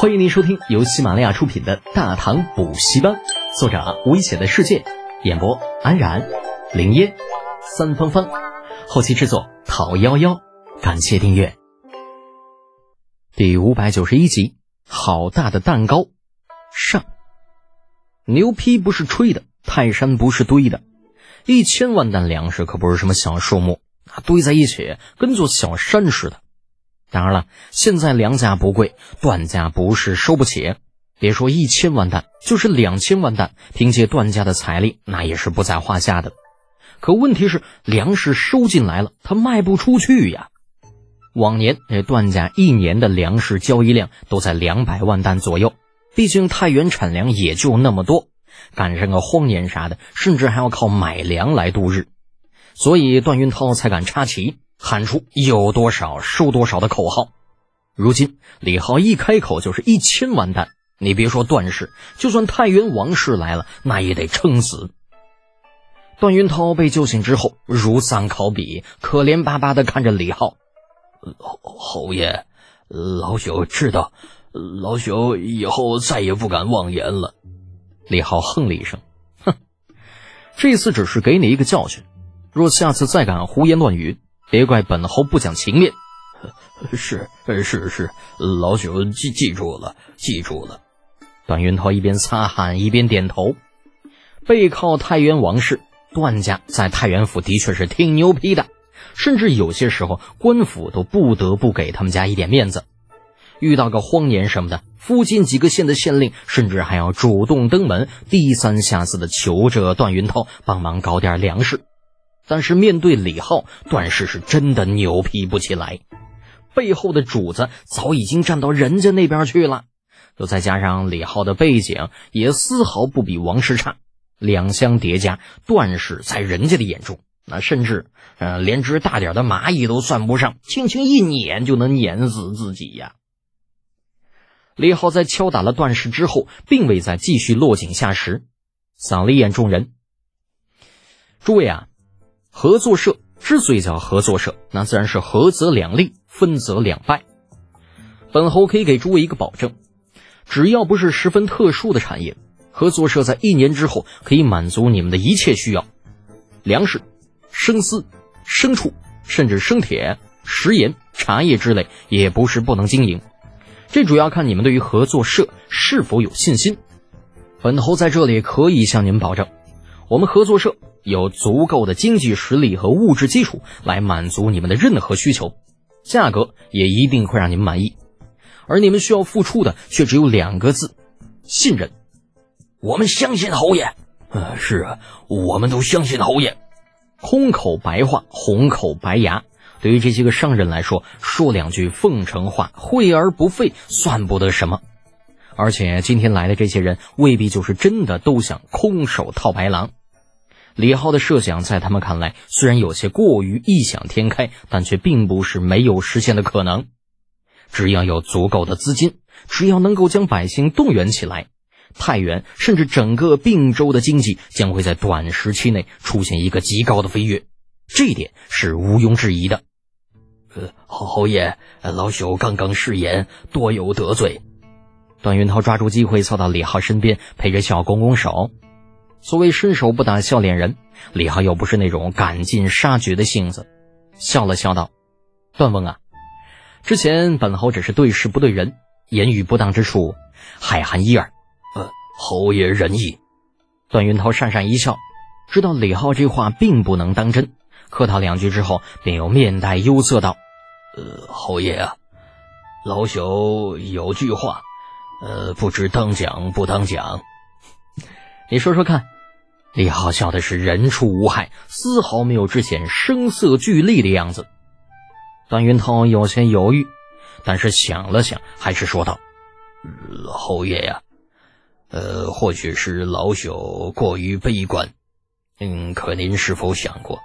欢迎您收听由喜马拉雅出品的《大唐补习班》，作者危险的世界，演播安然、林烟、三芳芳，后期制作讨11，感谢订阅。第591集，好大的蛋糕上。牛批不是吹的，泰山不是堆的，1000万担粮食可不是什么小数目，堆在一起跟座小山似的。当然了，现在粮价不贵，段价不是收不起，别说1000万担，就是2000万担，凭借段家的财力那也是不在话下的。可问题是粮食收进来了，它卖不出去呀。往年段家一年的粮食交易量都在200万担左右，毕竟太原产粮也就那么多，赶上个荒年啥的，甚至还要靠买粮来度日。所以段云涛才敢插旗，喊出有多少收多少的口号。如今李浩一开口就是1000万担，你别说段氏，就算太原王氏来了，那也得撑死。段云涛被救醒之后如丧考妣，可怜巴巴地看着李浩。侯爷，老朽知道，老朽以后再也不敢妄言了。李浩哼了一声，哼，这次只是给你一个教训，若下次再敢胡言乱语，别怪本侯不讲情面。是，老朽记住了。段云涛一边擦汗一边点头。背靠太原王氏，段家在太原府的确是挺牛批的，甚至有些时候官府都不得不给他们家一点面子。遇到个荒年什么的，附近几个县的县令甚至还要主动登门，低三下四的求着段云涛帮忙搞点粮食。但是面对李浩，段氏是真的牛皮不起来，背后的主子早已经站到人家那边去了，又再加上李浩的背景也丝毫不比王氏差，两相叠加，段氏在人家的眼中那甚至连只大点的蚂蚁都算不上，轻轻一碾就能碾死自己呀。李浩在敲打了段氏之后，并未再继续落井下石，扫了一眼众人。诸位啊，合作社之所以叫合作社，那自然是合则两利，分则两败。本侯可以给诸位一个保证，只要不是十分特殊的产业，合作社在1年之后可以满足你们的一切需要，粮食、生丝、牲畜，甚至生铁、食盐、茶叶之类也不是不能经营，这主要看你们对于合作社是否有信心。本侯在这里可以向你们保证，我们合作社有足够的经济实力和物质基础来满足你们的任何需求，价格也一定会让你们满意，而你们需要付出的却只有2个字：信任。我们相信侯爷。是啊，我们都相信侯爷。空口白话，红口白牙，对于这些个商人来说，说2句奉承话惠而不费算不得什么。而且今天来的这些人未必就是真的都想空手套白狼。李浩的设想在他们看来虽然有些过于异想天开，但却并不是没有实现的可能。只要有足够的资金，只要能够将百姓动员起来，太原甚至整个并州的经济将会在短时期内出现一个极高的飞跃，这一点是毋庸置疑的。侯爷，老朽刚刚失言，多有得罪。段云涛抓住机会凑到李浩身边，陪着笑拱拱手。所谓伸手不打笑脸人，李浩又不是那种赶尽杀绝的性子，笑了笑道：段翁啊，之前本侯只是对事不对人，言语不当之处，海涵一二。侯爷仁义。段云涛讪讪一笑，知道李浩这话并不能当真，客套2句之后便又面带忧色道：侯爷啊，老朽有句话不知当讲不当讲。你说说看。李浩笑的是人畜无害，丝毫没有之前声色俱厉的样子。段云涛有些犹豫，但是想了想还是说道：侯爷呀，或许是老朽过于悲观，可您是否想过，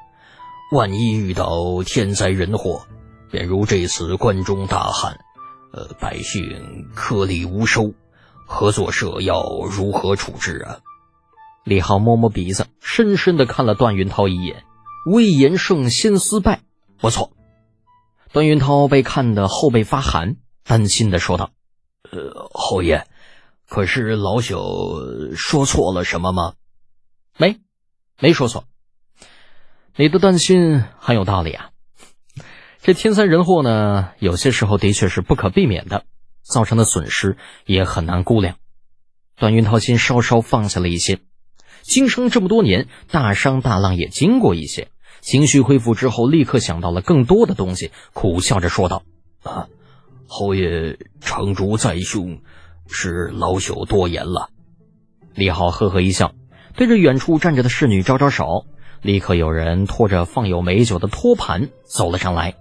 万一遇到天灾人祸，便如这次关中大旱，百姓颗粒无收，合作社要如何处置啊？李浩摸摸鼻子，深深地看了段云涛一眼，威严胜先思败，不错。段云涛被看得后背发寒，担心地说道：侯爷，可是老朽说错了什么吗？没说错。你的担心很有道理啊。这天灾人祸呢，有些时候的确是不可避免的，造成的损失也很难估量。段云涛心稍稍放下了一些，经商这么多年，大商大浪也经过一些，情绪恢复之后，立刻想到了更多的东西，苦笑着说道：侯爷成竹在胸，是老朽多言了。李浩呵呵一笑，对着远处站着的侍女招招手，立刻有人拖着放有美酒的托盘走了上来。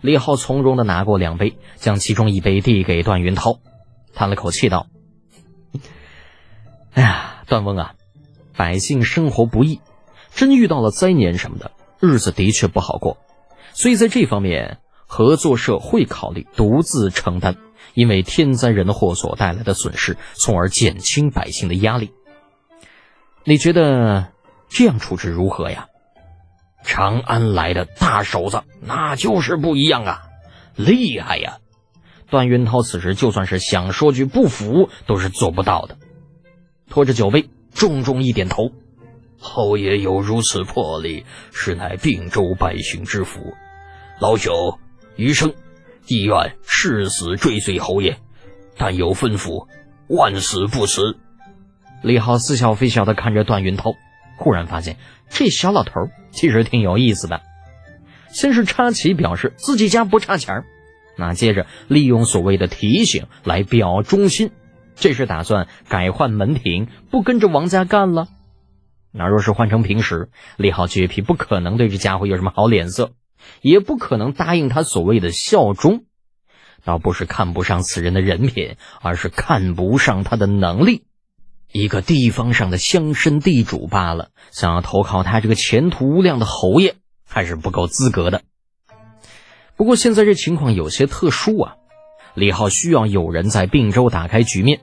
李浩从容地拿过两杯，将其中一杯递给段云涛，叹了口气道：哎呀，段翁啊，百姓生活不易，真遇到了灾年什么的，日子的确不好过，所以在这方面合作社会考虑独自承担因为天灾人祸所带来的损失，从而减轻百姓的压力。你觉得这样处置如何呀？长安来的大手子那就是不一样啊，厉害呀。段云涛此时就算是想说句不服都是做不到的，拖着酒杯重重一点头：侯爷有如此魄力，实乃并州百姓之福，老朽余生意愿誓死追随侯爷，但有吩咐，万死不辞。李浩似笑非笑地看着段云涛，忽然发现这小老头其实挺有意思的。先是插旗表示自己家不差钱，那接着利用所谓的提醒来表忠心，这是打算改换门庭，不跟着王家干了。那若是换成平时，李浩绝皮不可能对这家伙有什么好脸色，也不可能答应他所谓的效忠。倒不是看不上此人的人品，而是看不上他的能力。一个地方上的乡绅地主罢了，想要投靠他这个前途无量的侯爷，还是不够资格的。不过现在这情况有些特殊啊，李浩需要有人在并州打开局面，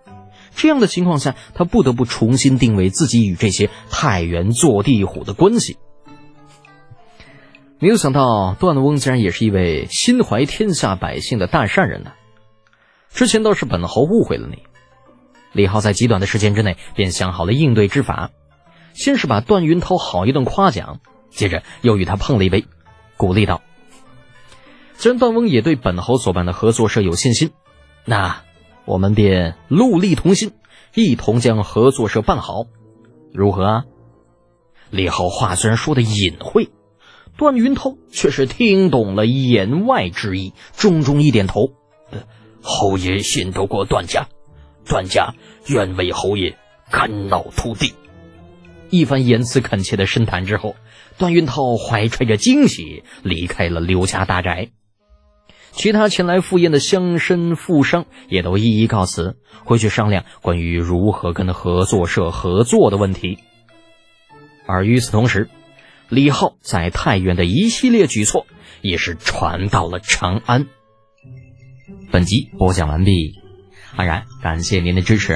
这样的情况下，他不得不重新定位自己与这些太原坐地虎的关系。没有想到段翁竟然也是一位心怀天下百姓的大善人呢。之前倒是本侯误会了你。李浩在极短的时间之内便想好了应对之法，先是把段云涛好一顿夸奖，接着又与他碰了一杯，鼓励道：既然段翁也对本侯所办的合作社有信心，那我们便戮力同心，一同将合作社办好，如何啊？李浩话虽然说的隐晦，段云涛却是听懂了言外之意，重重一点头：侯爷信得过段家，段家愿为侯爷肝脑涂地。一番言辞恳切的深谈之后，段云涛怀揣着惊喜离开了刘家大宅。其他前来赴宴的乡绅富商也都一一告辞，回去商量关于如何跟合作社合作的问题。而与此同时，李浩在太原的一系列举措也是传到了长安。本集播讲完毕，安然感谢您的支持。